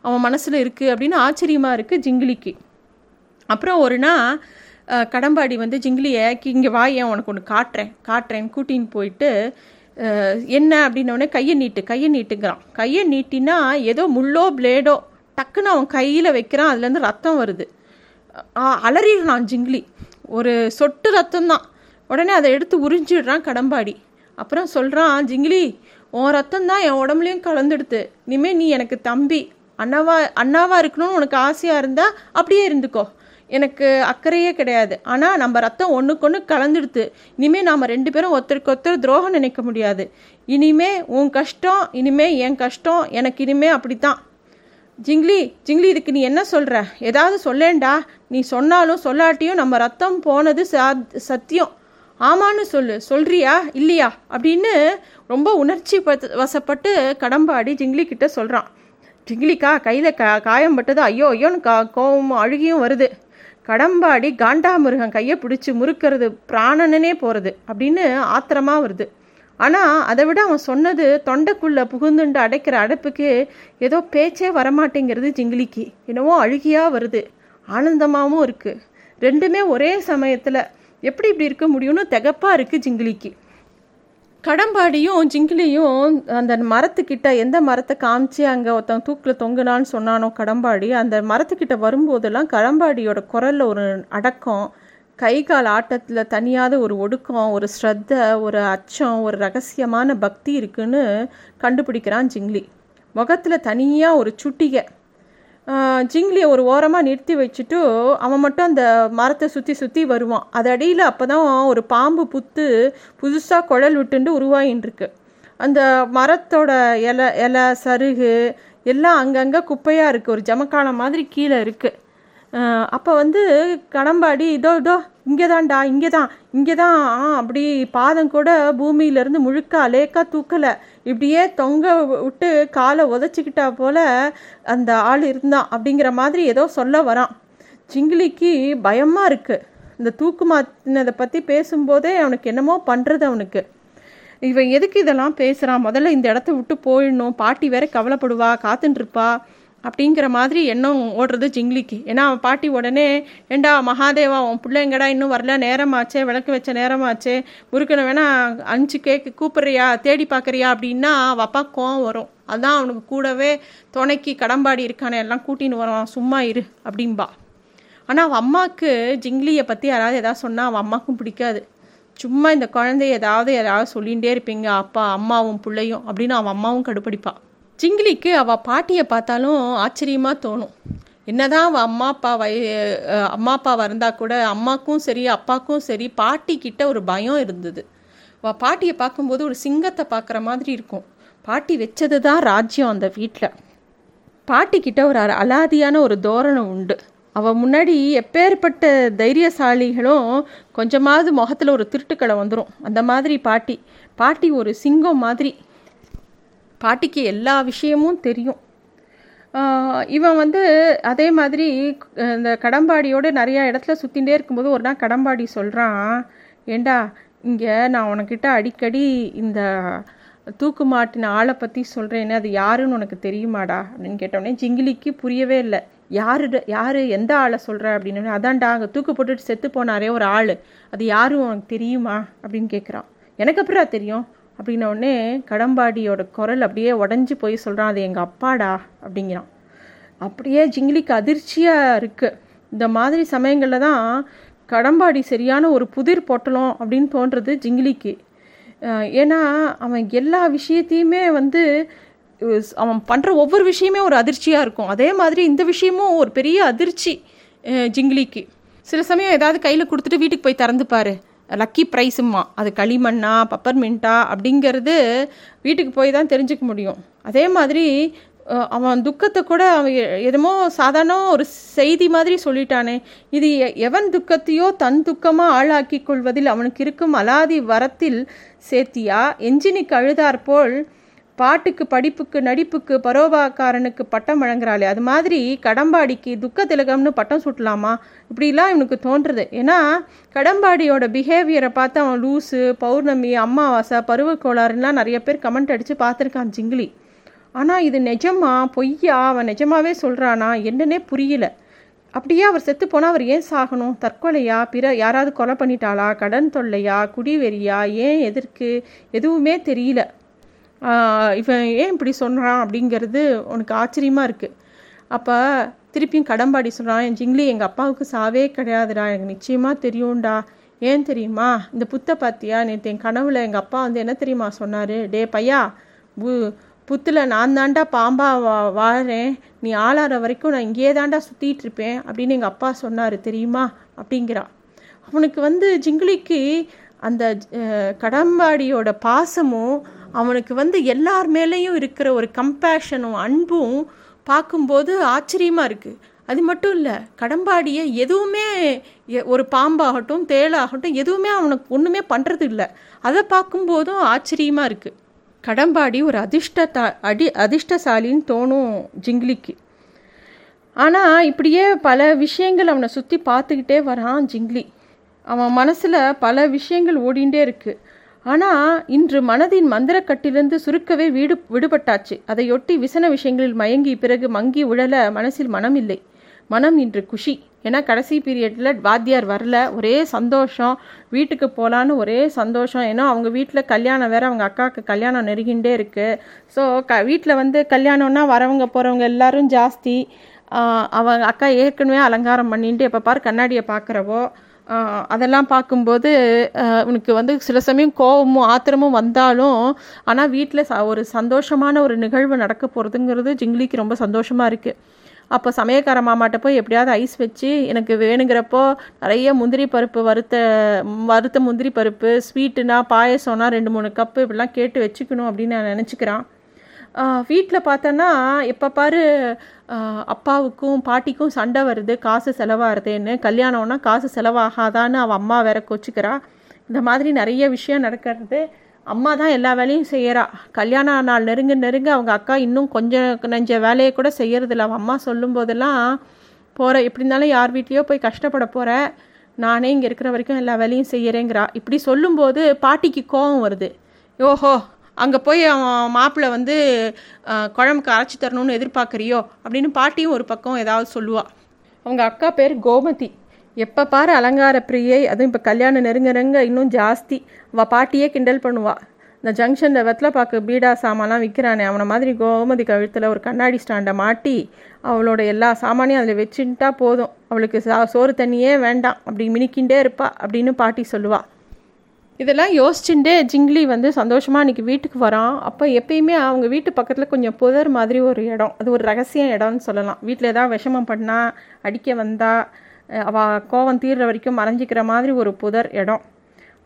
அவன் மனசில் இருக்குது அப்படின்னு ஆச்சரியமாக இருக்குது ஜிங்கிலிக்கு. அப்புறம் ஒரு நாள் கடம்பாடி வந்து ஜிங்கிலியை இங்கே வாயேன் உனக்கு ஒன்று காட்டுறேன் காட்டுறேன் கூட்டின்னு போயிட்டு என்ன அப்படின்னோடனே கையை நீட்டு கையை நீட்டுங்கிறான். கையை நீட்டினா ஏதோ முள்ளோ பிளேடோ டக்குன்னு அவன் கையில் வைக்கிறான். அதுலேருந்து ரத்தம் வருது. அலறிடுறான் ஜிங்கிலி. ஒரு சொட்டு ரத்தம்தான். உடனே அதை எடுத்து உறிஞ்சிடுறான் கடம்பாடி. அப்புறம் சொல்கிறான், ஜிங்கிலி உன் ரத்தம் தான் என் உடம்புலையும் கலந்துடுத்து, இனிமேல் நீ எனக்கு தம்பி அண்ணாவா அண்ணாவா இருக்கணும்னு உனக்கு ஆசையாக இருந்தால் அப்படியே இருந்துக்கோ, எனக்கு அக்கறையே கிடையாது. ஆனால் நம்ம ரத்தம் ஒன்றுக்கு ஒன்று கலந்துடுத்து, இனிமேல் நாம் ரெண்டு பேரும் ஒருத்தருக்கு ஒருத்தர் துரோகம் நினைக்க முடியாது. இனிமே உன் கஷ்டம் இனிமேல் என் கஷ்டம், எனக்கு இனிமேல் அப்படி தான். ஜிங்கிலி ஜிங்கிலி இதுக்கு நீ என்ன சொல்கிற? ஏதாவது சொல்லேண்டா, நீ சொன்னாலும் சொல்லாட்டியும் நம்ம ரத்தம் போனது சத்தியம், ஆமான்னு சொல்லு, சொல்கிறியா இல்லையா அப்படின்னு ரொம்ப உணர்ச்சி வசப்பட்டு கடம்பாடி ஜிங்கிலிக்கிட்ட சொல்கிறான். ஜிங்கிலிக்கா கையில் கா காயம்பட்டது ஐயோ ஐயோன்னு கா கோவமும் அழுகியும் வருது. கடம்பாடி காண்டாமிருகம் கையை பிடிச்சி முறுக்கிறது, பிராணனே போகிறது அப்படின்னு ஆத்திரமாக வருது. ஆனால் அதை விட அவன் சொன்னது தொண்டைக்குள்ளே புகுந்துண்டு அடைக்கிற அடைப்புக்கு ஏதோ பேச்சே வரமாட்டேங்கிறது ஜிங்கிலிக்கு. என்னவோ அழுகியாக வருது, ஆனந்தமாகவும் இருக்குது, ரெண்டுமே ஒரே சமயத்தில். எப்படி இப்படி இருக்க முடியும்னு திகப்பாக இருக்குது ஜிங்கிலிக்கு. கடம்பாடியும் ஜிங்கிலியும் அந்த மரத்துக்கிட்ட, எந்த மரத்தை காமிச்சு அங்கே ஒருத்தன் தூக்கில் தொங்குனான்னு சொன்னானோ கடம்பாடி, அந்த மரத்துக்கிட்ட வரும்போதெல்லாம் கடம்பாடியோட குரலில் ஒரு அடக்கம், கை கால் ஆட்டத்தில் தனியாத ஒரு ஒடுக்கம், ஒரு ஸ்ரத்த, ஒரு அச்சம், ஒரு ரகசியமான பக்தி இருக்குன்னு கண்டுபிடிக்கிறான் ஜிங்கிலி. முகத்தில் தனியாக ஒரு சுட்டிகை. ஜிங்கிலியை ஒரு ஓரமாக நிறுத்தி வச்சுட்டு அவன் மட்டும் அந்த மரத்தை சுற்றி சுற்றி வருவான். அது அடியில் அப்போ தான் ஒரு பாம்பு புத்து புதுசாக குழல் விட்டுண்டு உருவாகின்ட்டுருக்கு. அந்த மரத்தோட இலை இலை சருகு எல்லாம் அங்கங்கே குப்பையாக இருக்குது, ஒரு ஜமக்காலம் மாதிரி கீழே இருக்குது. அப்போ வந்து கடம்பாடி இதோ இதோ இங்கே தான்டா இங்கே தான் இங்கே தான் அப்படி பாதம் கூட பூமியிலேருந்து முழுக்க அலேக்கா தூக்கலை, இப்படியே தொங்க விட்டு காலை உதச்சிக்கிட்டா போல் அந்த ஆள் இருந்தான் அப்படிங்கிற மாதிரி ஏதோ சொல்ல வரான். ஜிங்கிலிக்கு பயமாக இருக்குது, இந்த தூக்கு மாத்தினதை பற்றி பேசும்போதே அவனுக்கு என்னமோ பண்ணுறது. அவனுக்கு இவன் எதுக்கு இதெல்லாம் பேசுகிறான், முதல்ல இந்த இடத்த விட்டு போயிடணும், பாட்டி வேற கவலைப்படுவா காத்துட்டுருப்பா அப்படிங்கிற மாதிரி எண்ணம் ஓடுறது ஜிங்கிலிக்கு. ஏன்னா அவன் பாட்டி உடனே ஏண்டா மகாதேவா உன் பிள்ளைங்கடா இன்னும் வரல, நேரமாச்சே, விளக்கு வச்ச நேரமாச்சே, முறுக்கனை வேணா அஞ்சு கேக்கு கூப்பிட்றியா தேடி பார்க்குறியா அப்படின்னா அவள் அப்பா கோவம் வரும். அதான் அவனுக்கு கூடவே துணைக்கு கடம்பாடி இருக்கானே எல்லாம் கூட்டின்னு வரான், சும்மா இரு அப்படின்பா. ஆனால் அவன் அம்மாவுக்கு ஜிங்கிலியை பற்றி யாராவது எதாவது சொன்னால் அவன் அம்மாவுக்கும் பிடிக்காது. சும்மா இந்த குழந்தைய ஏதாவது யாராவது சொல்லிகிட்டே இருப்பீங்க அப்பா அம்மாவும் பிள்ளையும் அப்படின்னு அவன் அம்மாவும் கடுப்பிடிப்பாள். ஜிங்கிலிக்கு அவள் பாட்டியை பார்த்தாலும் ஆச்சரியமாக தோணும். என்னதான் அவள் அம்மா அப்பா வய அம்மா அப்பாவாக இருந்தால் கூட அம்மாக்கும் சரி அப்பாக்கும் சரி பாட்டிக்கிட்ட ஒரு பயம் இருந்தது. அவள் பாட்டியை பார்க்கும்போது ஒரு சிங்கத்தை பார்க்குற மாதிரி இருக்கும். பாட்டி வச்சது தான் ராஜ்யம் அந்த வீட்டில். பாட்டிக்கிட்ட ஒரு அலாதியான ஒரு தோரணை உண்டு. அவள் முன்னாடி எப்பேற்பட்ட தைரியசாலிகளும் கொஞ்சமாவது முகத்தில் ஒரு திருட்டுக்களை வந்துடும். அந்த மாதிரி பாட்டி பாட்டி ஒரு சிங்கம் மாதிரி. பாட்டிக்கு எல்லா விஷயமும் தெரியும். இவன் வந்து அதே மாதிரி இந்த கடம்பாடியோடு நிறையா இடத்துல சுற்றிகிட்டே இருக்கும்போது ஒரு நாள் கடம்பாடி சொல்கிறான், ஏண்டா இங்கே நான் உனக்கிட்ட அடிக்கடி இந்த தூக்கு மாட்டின ஆளை பற்றி சொல்கிறேன்னு அது யாருன்னு உனக்கு தெரியுமாடா அப்படின்னு கேட்டோடனே ஜிங்கிலிக்கு புரியவே இல்லை. யாரு யார் எந்த ஆளை சொல்கிற அப்படின்னு. அதான்டா அங்கே தூக்கு போட்டுட்டு செத்து போனாரே ஒரு ஆள், அது யாரும் உனக்கு தெரியுமா அப்படின்னு கேட்குறான். எனக்கு அப்புறா தெரியும் அப்படின்னோடனே கடம்பாடியோட குரல் அப்படியே உடஞ்சி போய் சொல்கிறான், அது எங்கள் அப்பாடா அப்படிங்கிறான். அப்படியே ஜிங்கிலிக்கு அதிர்ச்சியாக இருக்குது. இந்த மாதிரி சமயங்களில் தான் கடம்பாடி சரியான ஒரு புதிர் போட்டலாம் அப்படின்னு தோன்றுறது ஜிங்கிலிக்கு. ஏன்னா அவன் எல்லா விஷயத்தையுமே வந்து அவன் பண்ணுற ஒவ்வொரு விஷயமே ஒரு அதிர்ச்சியாக இருக்கும். அதே மாதிரி இந்த விஷயமும் ஒரு பெரிய அதிர்ச்சி ஜிங்கிலிக்கு. சில சமயம் ஏதாவது கையில் கொடுத்துட்டு வீட்டுக்கு போய் திறந்துப்பார், லக்கி ப்ரைஸும்மா, அது களிமண்ணா பப்பர்மெண்ட்டா அப்படிங்கிறது வீட்டுக்கு போய் தான் தெரிஞ்சுக்க முடியும். அதே மாதிரி அவன் துக்கத்தை கூட அவன் எதுமோ சாதாரண ஒரு செய்தி மாதிரி சொல்லிட்டானே, இது எவன் துக்கத்தையோ தன் துக்கமாக ஆளாக்கி கொள்வதில் அவனுக்கு இருக்கும் அலாதி வரத்தில் சேர்த்தியா எஞ்சினுக்கு அழுதாற்போல் பாட்டுக்கு படிப்புக்கு நடிப்புக்கு பரோபாக்காரனுக்கு பட்டம் வழங்குறாளே அது மாதிரி கடம்பாடிக்கு துக்க திலகம்னு பட்டம் சுட்டலாமா இப்படிலாம் இவனுக்கு தோன்றுறது. ஏன்னா கடம்பாடியோட பிஹேவியரை பார்த்து அவன் லூஸு பௌர்ணமி அம்மாவாசை பருவக்கோளாறுலாம் நிறைய பேர் கமெண்ட் அடித்து பார்த்துருக்கான் ஜிங்கிலி. ஆனால் இது நிஜமா பொய்யா, அவன் நிஜமாவே சொல்கிறானா என்னன்னே புரியல. அப்படியே அவர் செத்து போனால் அவர் ஏன் சாகணும், தற்கொலையா, பிற யாராவது கொலை பண்ணிட்டாளா, கடன் தொல்லையா, குடிவெறியா, ஏன் எதற்கு எதுவுமே தெரியல. இவன் ஏன் இப்படி சொல்கிறான் அப்படிங்கிறது உனக்கு ஆச்சரியமாக இருக்குது. அப்போ திருப்பியும் கடம்பாடி சொல்கிறான், என் ஜிங்கிலி எங்கள் அப்பாவுக்கு சாவே கிடையாதுடா, எனக்கு நிச்சயமாக தெரியும்டா. ஏன் தெரியுமா, இந்த புத்தை பார்த்தியா, நேற்று என் கனவில் எங்கள் அப்பா வந்து என்ன தெரியுமா சொன்னார், டே பையா பு புத்தில் நான் தாண்டா பாம்பாக வா வாழறேன் நீ ஆளாற வரைக்கும் நான் இங்கேயே தாண்டா சுற்றிட்டு இருப்பேன் அப்படின்னு எங்கள் அப்பா சொன்னார் தெரியுமா அப்படிங்கிறா. அவனுக்கு வந்து ஜிங்கிலிக்கு அந்த கடம்பாடியோட பாசமும் அவனுக்கு வந்து எல்லார் மேலேயும் இருக்கிற ஒரு கம்பேஷனும் அன்பும் பார்க்கும்போது ஆச்சரியமாக இருக்குது. அது மட்டும் இல்லை, கடம்பாடியை எதுவுமே ஒரு பாம்பாகட்டும் தேளாகட்டும் எதுவுமே அவனுக்கு ஒன்றுமே பண்ணுறது இல்லை. அதை பார்க்கும்போதும் ஆச்சரியமாக இருக்குது. கடம்பாடி ஒரு அதிர்ஷ்ட தா அடி அதிர்ஷ்டசாலின்னு தோணும் ஜிங்கிலிக்கு. ஆனால் இப்படியே பல விஷயங்கள் அவனை சுற்றி பார்த்துக்கிட்டே வரான் ஜிங்கிலி. அவன் மனசில் பல விஷயங்கள் ஓடிகிட்டே இருக்குது. ஆனால் இன்று மனதின் மந்திரக்கட்டிலிருந்து சுருக்கவே வீடு விடுபட்டாச்சு. அதையொட்டி விசன விஷயங்களில் மயங்கி பிறகு மங்கி உழல மனசில் மனம் இல்லை. மனம் இன்று குஷி. ஏன்னா கடைசி பீரியடில் வாத்தியார் வரல, ஒரே சந்தோஷம். வீட்டுக்கு போகலான்னு ஒரே சந்தோஷம். ஏன்னா அவங்க வீட்டில் கல்யாணம் வேறு, அவங்க அக்காவுக்கு கல்யாணம் நெருங்கிகிட்டே இருக்குது. ஸோ க வீட்டில் வந்து கல்யாணம்னா வரவங்க போகிறவங்க எல்லோரும் ஜாஸ்தி. அவங்க அக்கா ஏற்கனவே அலங்காரம் பண்ணிட்டு எப்போ பார் கண்ணாடியை பார்க்குறவோ அதெல்லாம் பார்க்கும்போது இவனுக்கு வந்து சில சமயம் கோபமும் ஆத்திரமும் வந்தாலும் ஆனால் வீட்டில் ச ஒரு சந்தோஷமான ஒரு நிகழ்வு நடக்க போகிறதுங்கிறது ஜிங்கிலிக்கு ரொம்ப சந்தோஷமாக இருக்குது. அப்போ சமயக்கார மாமாட்ட போய் எப்படியாவது ஐஸ் வச்சு எனக்கு வேணுங்கிறப்போ நிறைய முந்திரி பருப்பு வறுத்த வறுத்த முந்திரி பருப்பு ஸ்வீட்டுனா பாயசம்னா ரெண்டு மூணு கப்பு இப்படிலாம் கேட்டு வச்சுக்கணும் அப்படின்னு நான் நினச்சிக்கிறான். வீட்டில் பார்த்தோன்னா எப்போ பாரு அப்பாவுக்கும் பாட்டிக்கும் சண்டை வருது, காசு செலவாகிறதுன்னு. கல்யாணம்னா காசு செலவாகாதான்னு அவள் அம்மா வேற கொச்சிக்கிறா. இந்த மாதிரி நிறைய விஷயம் நடக்கிறது. அம்மா தான் எல்லா வேலையும் செய்கிறா. கல்யாண நாள் நெருங்க நெருங்க அவங்க அக்கா இன்னும் கொஞ்சம் நெஞ்ச வேலையை கூட செய்கிறதில்ல. அவள் அம்மா சொல்லும்போதெல்லாம் போகிற, எப்படி இருந்தாலும் யார் வீட்லேயோ போய் கஷ்டப்பட போகிற, நானே இங்கே இருக்கிற வரைக்கும் எல்லா வேலையும் செய்கிறேங்கிறா. இப்படி சொல்லும்போது பாட்டிக்கு கோபம் வருது. ஓஹோ, அங்கே போய் அவன் மாப்பிள்ளை வந்து குழம்புக்கு அரைச்சி தரணும்னு எதிர்பார்க்குறியோ அப்படின்னு பாட்டியும் ஒரு பக்கம் ஏதாவது சொல்லுவாள். அவங்க அக்கா பேர் கோமதி. எப்போ பாரு அலங்கார பிரியை. அதுவும் இப்போ கல்யாணம் நெருங்கறங்க இன்னும் ஜாஸ்தி. அவள் பாட்டியே கிண்டல் பண்ணுவாள். இந்த ஜங்ஷனில் வெத்தலை பாக்கு பீடா சாமான்லாம் விற்கிறானே அவனை மாதிரி கோமதி கழுத்தில் ஒரு கண்ணாடி ஸ்டாண்டை மாட்டி அவளோட எல்லா சாமானையும் அதில் வச்சுட்டா போதும், அவளுக்கு சா சோறு தண்ணியே வேண்டாம், அப்படி மினிக்கிண்டே இருப்பா அப்படின்னு பாட்டி சொல்லுவாள். இதெல்லாம் யோசிச்சுட்டே ஜிங்லி வந்து சந்தோஷமாக இன்றைக்கி வீட்டுக்கு வரான். அப்போ எப்பயுமே அவங்க வீட்டு பக்கத்தில் கொஞ்சம் புதர் மாதிரி ஒரு இடம், அது ஒரு ரகசிய இடம்னு சொல்லலாம். வீட்டில் ஏதாவது விஷமம் பண்ணால், அடிக்க வந்தால் அவள் கோவம் தீர்ற வரைக்கும் மறைஞ்சிக்கிற மாதிரி ஒரு புதர் இடம்.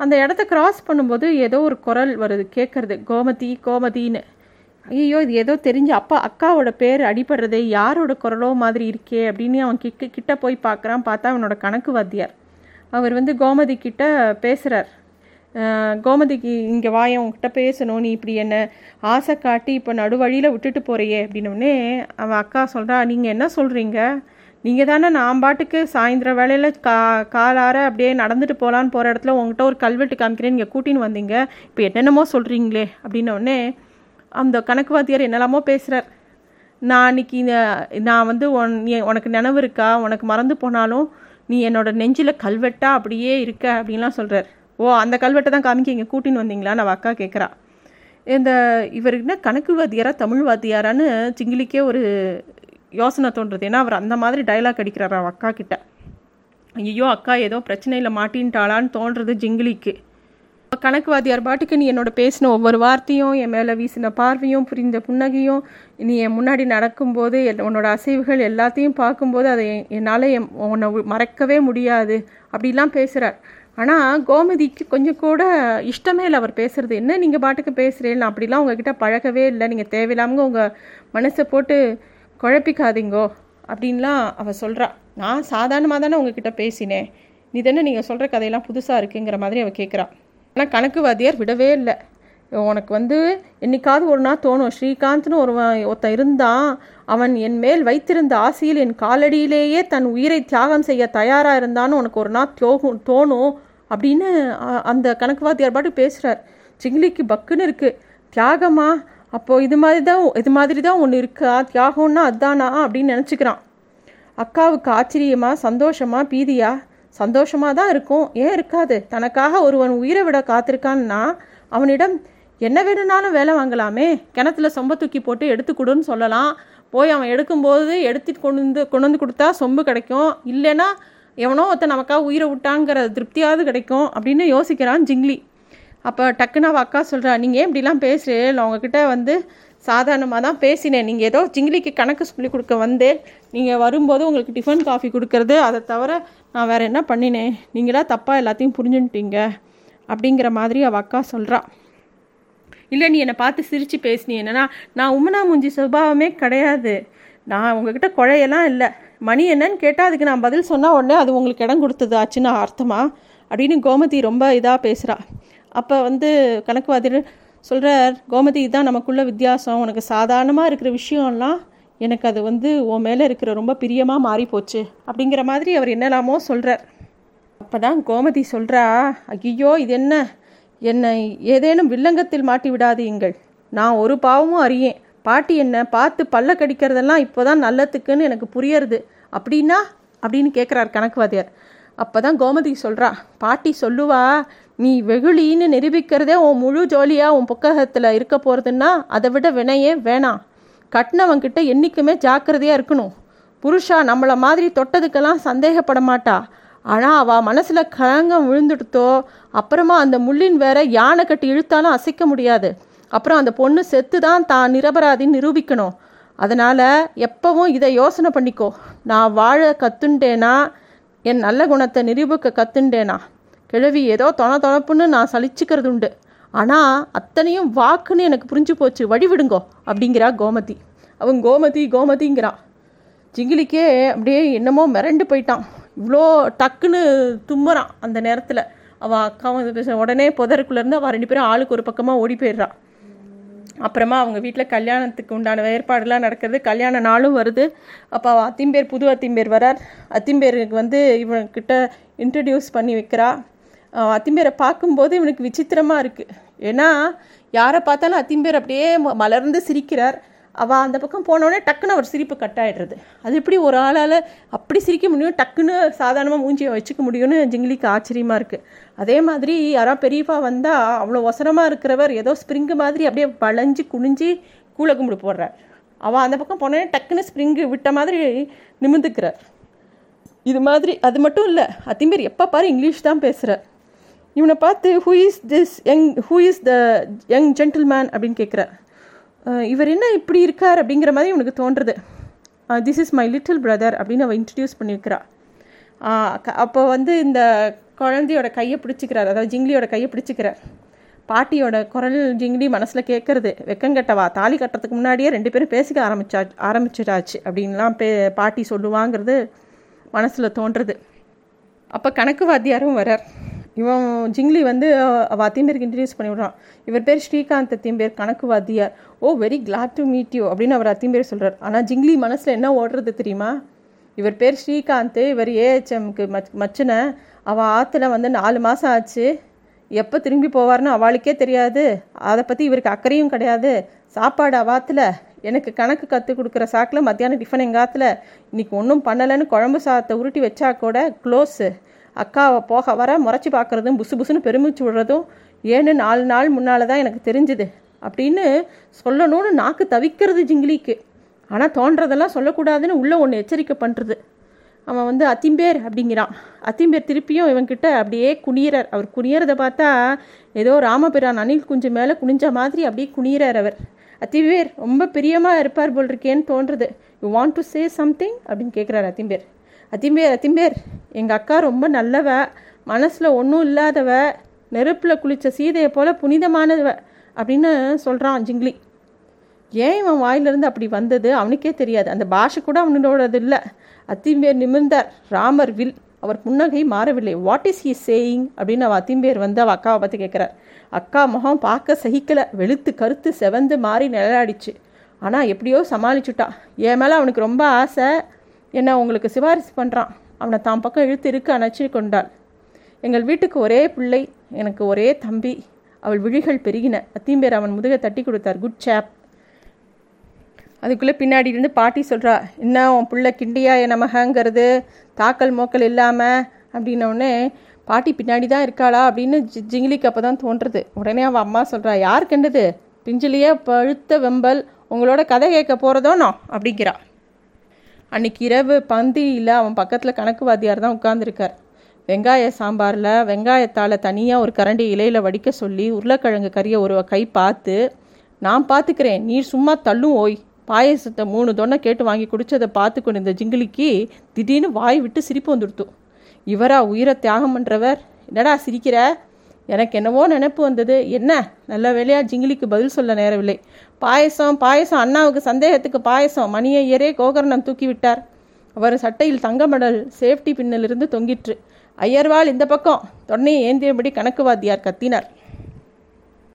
அந்த இடத்த கிராஸ் பண்ணும்போது ஏதோ ஒரு குரல் வருது, கேட்குறது கோமதி கோமதின்னு. ஐயோ, இது ஏதோ தெரிஞ்சு அப்பா அக்காவோட பேர் அடிபடுறது, யாரோட குரலோ மாதிரி இருக்கே அப்படின்னு அவன் கிட்ட கிட்ட போய் பார்க்குறான். பார்த்தா அவனோட கணக்கு வாத்தியார். அவர் வந்து கோமதி கிட்ட பேசுகிறார். கோமதிக்கு, இங்கே வாயன், உங்ககிட்ட பேசணும், நீ இப்படி என்னை ஆசை காட்டி இப்போ நடுவழியில் விட்டுட்டு போறியே அப்படின்னோடனே அவன் அக்கா சொல்கிறா, நீங்கள் என்ன சொல்கிறீங்க, நீங்கள் தானே நான் பாட்டுக்கு சாயந்தரம் வேலையில் கா காலார அப்படியே நடந்துட்டு போகலான்னு போகிற இடத்துல உங்ககிட்ட ஒரு கல்வெட்டு காமிக்கிறேன், நீங்கள் கூட்டின்னு வந்தீங்க, இப்போ என்னென்னமோ சொல்கிறீங்களே அப்படின்னோடனே அந்த கணக்கு வாத்தியார் என்னெல்லாமோ பேசுகிறார். நான் அன்றைக்கி நான் வந்து உன் உனக்கு நினைவு இருக்கா, உனக்கு மறந்து போனாலும் நீ என்னோட நெஞ்சில் கல்வெட்டா அப்படியே இருக்க அப்படின்லாம் சொல்கிறார். ஓ, அந்த கல்வெட்டை தான் காமிக்க இங்கே கூட்டின்னு வந்தீங்களான்னு அவள் அக்கா கேட்குறா. இந்த இவருக்குன்னா கணக்கு வாத்தியாரா தமிழ் வாத்தியாரான்னு ஜிங்கிலிக்கே ஒரு யோசனை தோன்றுறது. ஏன்னா அவர் அந்த மாதிரி டைலாக் அடிக்கிறார் அவள் அக்கா கிட்ட. ஐயோ, அக்கா ஏதோ பிரச்சனையில் மாட்டின்ட்டாளான்னு தோன்றுறது ஜிங்கிலிக்கு. கணக்கு வாத்தியார் பாட்டுக்கு, நீ என்னோட பேசின ஒவ்வொரு வார்த்தையும், என் மேலே வீசின பார்வையும், புரிந்த புன்னகையும், நீ என் முன்னாடி நடக்கும்போது உன்னோட அசைவுகள் எல்லாத்தையும் பார்க்கும்போது அதை என்னால் என் உன்னை மறக்கவே முடியாது அப்படிலாம் பேசுகிறார். ஆனால் கோமதிக்கு கொஞ்சம் கூட இஷ்டமே இல்லை அவர் பேசுகிறது. என்ன நீங்கள் பாட்டுக்கு பேசுகிறீங்களா, அப்படிலாம் உங்ககிட்ட பழகவே இல்லை, நீங்கள் தேவையில்லாமல் உங்கள் மனசை போட்டு குழப்பிக்காதீங்கோ அப்படின்லாம் அவள் சொல்கிறா. நான் சாதாரணமாக தானே உங்ககிட்ட பேசினேன், நீ தானே நீங்கள் சொல்கிற கதையெல்லாம் புதுசாக இருக்குங்கிற மாதிரி அவள் கேட்குறா. ஆனால் கணக்கு வாத்தியார் விடவே இல்லை. உனக்கு வந்து என்னைக்காவது ஒரு நாள் தோணும், ஸ்ரீகாந்த்னு ஒரு ஒருத்தன் இருந்தான், அவன் என் மேல் வைத்திருந்த ஆசையில் என் காலடியிலேயே தன் உயிரை தியாகம் செய்ய தயாராக இருந்தான்னு உனக்கு ஒரு நாள் தோகும் தோணும் அப்படின்னு அந்த கணக்கு வாத்தியார் பாட்டு பேசுகிறார். ஜிங்கிலிக்கு பக்குன்னு இருக்குது. தியாகமா, அப்போது இது மாதிரி தான் இது மாதிரி தான் ஒன்று இருக்கா, தியாகம்னா அதுதானா அப்படின்னு நினச்சிக்கிறான். அக்காவுக்கு ஆச்சரியமாக, சந்தோஷமாக, பீதியாக. சந்தோஷமாக தான் இருக்கும், ஏன் இருக்காது? தனக்காக ஒருவன் உயிரை விட காத்திருக்கான்னா அவனிடம் என்ன வேணும்னாலும் வேலை வாங்கலாமே. கிணத்துல சொம்பை தூக்கி போட்டு எடுத்துக்கொடுன்னு சொல்லலாம், போய் அவன் எடுக்கும்போது எடுத்துட்டு கொண்டு வந்து கொண்டு வந்து கொடுத்தா சொம்பு கிடைக்கும், இல்லைன்னா எவனோ ஒருத்த நமக்காக உயிரை விட்டாங்கிற திருப்தியாவது கிடைக்கும் அப்படின்னு யோசிக்கிறான் ஜிங்கிலி. அப்போ டக்குன்னு அவள் அக்கா சொல்கிறா, நீங்கள் ஏன் இப்படிலாம் பேசுகிறீங்க, அவங்கக்கிட்ட வந்து சாதாரணமாக தான் பேசினேன், நீங்கள் ஏதோ ஜிங்கிலிக்கு கணக்கு சொல்லி கொடுக்க வந்து நீங்கள் வரும்போது உங்களுக்கு டிஃபன் காஃபி கொடுக்கறது, அதை தவிர நான் வேறு என்ன பண்ணினேன், நீங்களா தப்பாக எல்லாத்தையும் புரிஞ்சுன்ட்டீங்க அப்படிங்கிற மாதிரி அவள் அக்கா சொல்கிறா. இல்லை, நீ என்னை பார்த்து சிரித்து பேசினி, என்னன்னா நான் உம்மனா மூஞ்சி சுபாவமே கிடையாது, நான் உங்ககிட்ட குழையெல்லாம் இல்லை, மணி என்னன்னு கேட்டால் அதுக்கு நான் பதில் சொன்னால் உடனே அது உங்களுக்கு இடம் கொடுத்ததாச்சுன்னா அர்த்தமா அப்படின்னு கோமதி ரொம்ப இதாக பேசுகிறா. அப்போ வந்து கணக்குவாதிர் சொல்கிறார், கோமதி, இதுதான் நமக்குள்ள வித்தியாசம், உனக்கு சாதாரணமாக இருக்கிற விஷயம்லாம் எனக்கு அது வந்து உன் மேலே இருக்கிற ரொம்ப பிரியமாக மாறிப்போச்சு அப்படிங்கிற மாதிரி அவர் என்னெல்லாமோ சொல்கிறார். அப்போ தான் கோமதி சொல்கிறா, ஐயோ, இது என்ன, என்னை ஏதேனும் வில்லங்கத்தில் மாட்டி விடாதீங்கள், நான் ஒரு பாவமும் அறியேன், பாட்டி என்னை பார்த்து பல்ல கடிக்கிறதெல்லாம் இப்போ தான் நல்லத்துக்குன்னு எனக்கு புரியறது அப்படின்னா அப்படின்னு கேட்குறார் கணக்குவாதியார். அப்போ தான் கோமதி சொல்கிறா, பாட்டி சொல்லுவா, நீ வெகுளின்னு நிரூபிக்கிறதே உன் முழு ஜோலியாக உன் புக்ககத்தில் இருக்க போகிறதுன்னா அதை விட வினையே வேணாம், கட்டினவங்கிட்ட என்றைக்குமே ஜாக்கிரதையாக இருக்கணும், புருஷா நம்மளை மாதிரி தொட்டதுக்கெல்லாம் சந்தேகப்பட மாட்டா, ஆனால் அவள் மனசில் கலங்கம் விழுந்துடுத்தோ அப்புறமா அந்த முள்ளின் வேற யானை கட்டி இழுத்தாலும் அசைக்க முடியாது, அப்புறம் அந்த பொண்ணு செத்து தான் தான் நிரபராதின்னு நிரூபிக்கணும், அதனால் எப்பவும் இதை யோசனை பண்ணிக்கோ, நான் வாழ கற்றுண்டேனா, என் நல்ல குணத்தை நிரூபிக்க கற்றுண்டேனா, கிழவி ஏதோ தொண தொணப்புன்னு நான் சலிச்சுக்கிறது உண்டு, ஆனால் அத்தனையும் வாக்குன்னு எனக்கு புரிஞ்சு போச்சு, வழிவிடுங்கோ அப்படிங்கிறா கோமதி. அவன் கோமதி கோமதிங்கிறா. ஜிங்கிலிக்கே அப்படியே என்னமோ மிரண்டு போயிட்டான். இவ்வளோ டக்குன்னு தும்புறான். அந்த நேரத்தில் அவன் அக்காவும் உடனே புதருக்குள்ளேருந்து அவள் ரெண்டு பேரும் ஆளுக்கு ஒரு பக்கமாக ஓடி போயிடுறான். அப்புறமா அவங்க வீட்டில் கல்யாணத்துக்கு உண்டான ஏற்பாடுலாம் நடக்கிறது. கல்யாண நாளும் வருது. அப்போ அவள் அத்திம்பேர் புது அத்திம்பேர் வரார். அத்திம்பேருக்கு வந்து இவன்கிட்ட இன்ட்ரடியூஸ் பண்ணி வைக்கிறா. அத்திம்பேரை பார்க்கும்போது இவனுக்கு விசித்திரமாக இருக்குது. ஏன்னா யாரை பார்த்தாலும் அத்திம்பேர் அப்படியே மலர்ந்து சிரிக்கிறார். அவள் அந்த பக்கம் போனோடனே டக்குன்னு அவர் சிரிப்பு கட்டாயிடுறது. அது எப்படி ஒரு ஆளால் அப்படி சிரிக்க முடியும், டக்குன்னு சாதாரணமாக மூஞ்சியை வச்சுக்க முடியும்னு ஜிங்கிலிக்கு ஆச்சரியமாக இருக்குது. அதே மாதிரி யாராவது பெரியப்பா வந்தால் அவ்வளோ ஒசரமாக இருக்கிறவர் ஏதோ ஸ்ப்ரிங்கு மாதிரி அப்படியே வளைஞ்சு குனிஞ்சி கூழ கும்பிடு போடுறார். அவள் அந்த பக்கம் போனோடனே டக்குன்னு ஸ்ப்ரிங்கு விட்ட மாதிரி நிமிந்துக்கிறார். இது மாதிரி அது மட்டும் இல்லை, அத்திம்பேர் எப்போ பாரு இங்கிலீஷ் தான் பேசுகிறார். இவனை பார்த்து who is this young who is the young gentleman அப்படின்னு கேட்குறார். இவர் என்ன இப்படி இருக்கார் அப்படிங்கிற மாதிரி இவனுக்கு தோன்றுறது. This is my little brother அப்படின்னு அவள் இன்ட்ரடியூஸ் பண்ணியிருக்கிறா. அப்போ வந்து இந்த குழந்தையோட கையை பிடிச்சிக்கிறார், அதாவது ஜிங்கிலியோட கையை பிடிச்சிக்கிறார். பாட்டியோட குரல் ஜிங்கிலி மனசில் கேட்குறது. வெக்கங்கட்டவா, தாலி கட்டுறதுக்கு முன்னாடியே ரெண்டு பேரும் பேசிக்க ஆரம்பிச்சா ஆரம்பிச்சிட்டாச்சு அப்படின்லாம் பே பாட்டி சொல்லுவாங்கிறது மனசில் தோன்றுறது. அப்போ கணக்கு வாத்தியாரும் வரார். இவன் ஜிங்கிலி வந்து அவள் அத்திம்பேருக்கு இன்ட்ரடியூஸ் பண்ணி விடுறான். இவர் பேர் ஸ்ரீகாந்த் அத்திம்பேர், கணக்கு வாத்தியார். Oh very glad to meet you அப்படின்னு அவர் அத்திம்பேர் சொல்கிறார். ஆனால் ஜிங்கிலி மனசில் என்ன ஓடுறது தெரியுமா? இவர் பேர் ஸ்ரீகாந்த், இவர் ஏஹெச்எம்க்கு மச் மச்சின அவள் ஆற்றுல வந்து நாலு மாதம் ஆச்சு. எப்போ திரும்பி போவார்னு அவளுக்கே தெரியாது. அதை பற்றி இவருக்கு அக்கறையும் கிடையாது. சாப்பாடு அவாத்துல, எனக்கு கணக்கு கற்றுக் கொடுக்குற சாக்கில் மத்தியானம் டிஃபன் எங்காத்துல, இன்றைக்கி ஒன்றும் பண்ணலைன்னு குழம்பு சாதத்தை உருட்டி வச்சா கூட க்ளோஸு. அக்காவை போக வர முறைச்சி பார்க்குறதும் புசு புசுன்னு பெருமிச்சு விடுறதும் ஏன்னு நாலு நாள் முன்னால் தான் எனக்கு தெரிஞ்சுது அப்படின்னு சொல்லணும்னு நாக்கு தவிக்கிறது ஜிங்கிலிக்கு. ஆனால் தோன்றதெல்லாம் சொல்லக்கூடாதுன்னு உள்ளே ஒன்று எச்சரிக்கை பண்ணுறது. அவன் வந்து அத்திம்பேர் அப்படிங்கிறான். அத்திம்பேர் திருப்பியும் இவன்கிட்ட அப்படியே குனியறார். அவர் குனியறத பார்த்தா ஏதோ ராமபிரான் அணில் குஞ்சு மேலே குனிஞ்ச மாதிரி அப்படியே குனியறார் அவர். அத்திம்பேர் ரொம்ப பிரியமாக இருப்பார் போல் இருக்கேன்னு தோன்றுறது. You want to say something அப்படின்னு கேட்குறாரு அத்திம்பேர். அத்திம்பேர் அத்திம்பேர் எங்கள் அக்கா ரொம்ப நல்லவ, மனசில் ஒன்றும் இல்லாதவ, நெருப்பில் குளித்த சீதையை போல் புனிதமானவ அப்படின்னு சொல்கிறான் ஜிங்கிலி. ஏன் இவன் வாயிலிருந்து அப்படி வந்தது அவனுக்கே தெரியாது. அந்த பாஷை கூட அவனோடது இல்லை. அத்திம்பேர் நிமிர்ந்தார். ராமர் வில், அவர் புன்னகை மாறவில்லை. வாட் இஸ் ஹீ சேயிங் அப்படின்னு அவள் அத்திம்பேர் வந்து அவள் அக்காவை பார்த்து கேட்குறார். அக்கா முகம் பார்க்க சகிக்கலை. வெளுத்து கருத்து செவந்து மாறி நிழலாடிச்சு. ஆனால் எப்படியோ சமாளிச்சுட்டா. என் மேலே அவனுக்கு ரொம்ப ஆசை, என்னை உங்களுக்கு சிபாரிசு பண்ணுறான். அவனை தான் பக்கம் இழுத்து இருக்க அணைச்சி கொண்டாள். எங்கள் வீட்டுக்கு ஒரே பிள்ளை, எனக்கு ஒரே தம்பி. அவள் விழிகள் பெருகின. அத்திம்பேர் அவன் முதுகை தட்டி கொடுத்தார். குட் சாப். அதுக்குள்ளே பின்னாடி இருந்து பாட்டி சொல்கிறா, என்ன உன் பிள்ளை கிண்டியாய நமகங்கிறது, தாக்கல் மோக்கல் இல்லாமல் அப்படின்னோடனே பாட்டி பின்னாடி தான் இருக்காளா அப்படின்னு ஜி ஜிங்கிலிக்கு அப்போ தான் தோன்றுறது. உடனே அவள் அம்மா சொல்கிறா, யார் கண்டது, பிஞ்சிலேயே பழுத்த வெம்பல் உங்களோட கதை கேட்க போகிறதோனோ அப்படிங்கிறா. அன்றைக்கி இரவு பந்தியில் அவன் பக்கத்தில் கணக்கு வாத்தியார் தான் உட்கார்ந்துருக்கார். வெங்காய சாம்பாரில் வெங்காயத்தால் தனியாக ஒரு கரண்டி இலையில் வடிக்க சொல்லி உருளைக்கிழங்கு கறியை ஒரு கை பார்த்து, நான் பார்த்துக்கிறேன் நீ சும்மா தள்ளும் ஓய் பாயசத்தை மூணு தொன்னை கேட்டு வாங்கி குடித்ததை பார்த்து கொண்டு இந்த ஜிங்கிலிக்கு திடீர்னு வாய் விட்டு சிரிப்பு வந்துடுத்து. இவரா உயிரை தியாகம் பண்ணுறவர்? என்னடா சிரிக்கிற? எனக்கு என்னவோ நினைப்பு வந்தது. என்ன நல்ல வேலையாக ஜிங்கிலிக்கு பதில் சொல்ல நேரவில்லை. பாயசம் பாயசம் அண்ணாவுக்கு சந்தேகத்துக்கு பாயசம். மணியையரே கோகர்ணம் தூக்கி விட்டார். அவர் சட்டையில் தங்க மடல் சேஃப்டி பின்னிலிருந்து தொங்கிற்று. ஐயர்வாள் இந்த பக்கம் தொன்னையை ஏந்தியபடி கணக்கு வாத்தியார் கத்தினார்.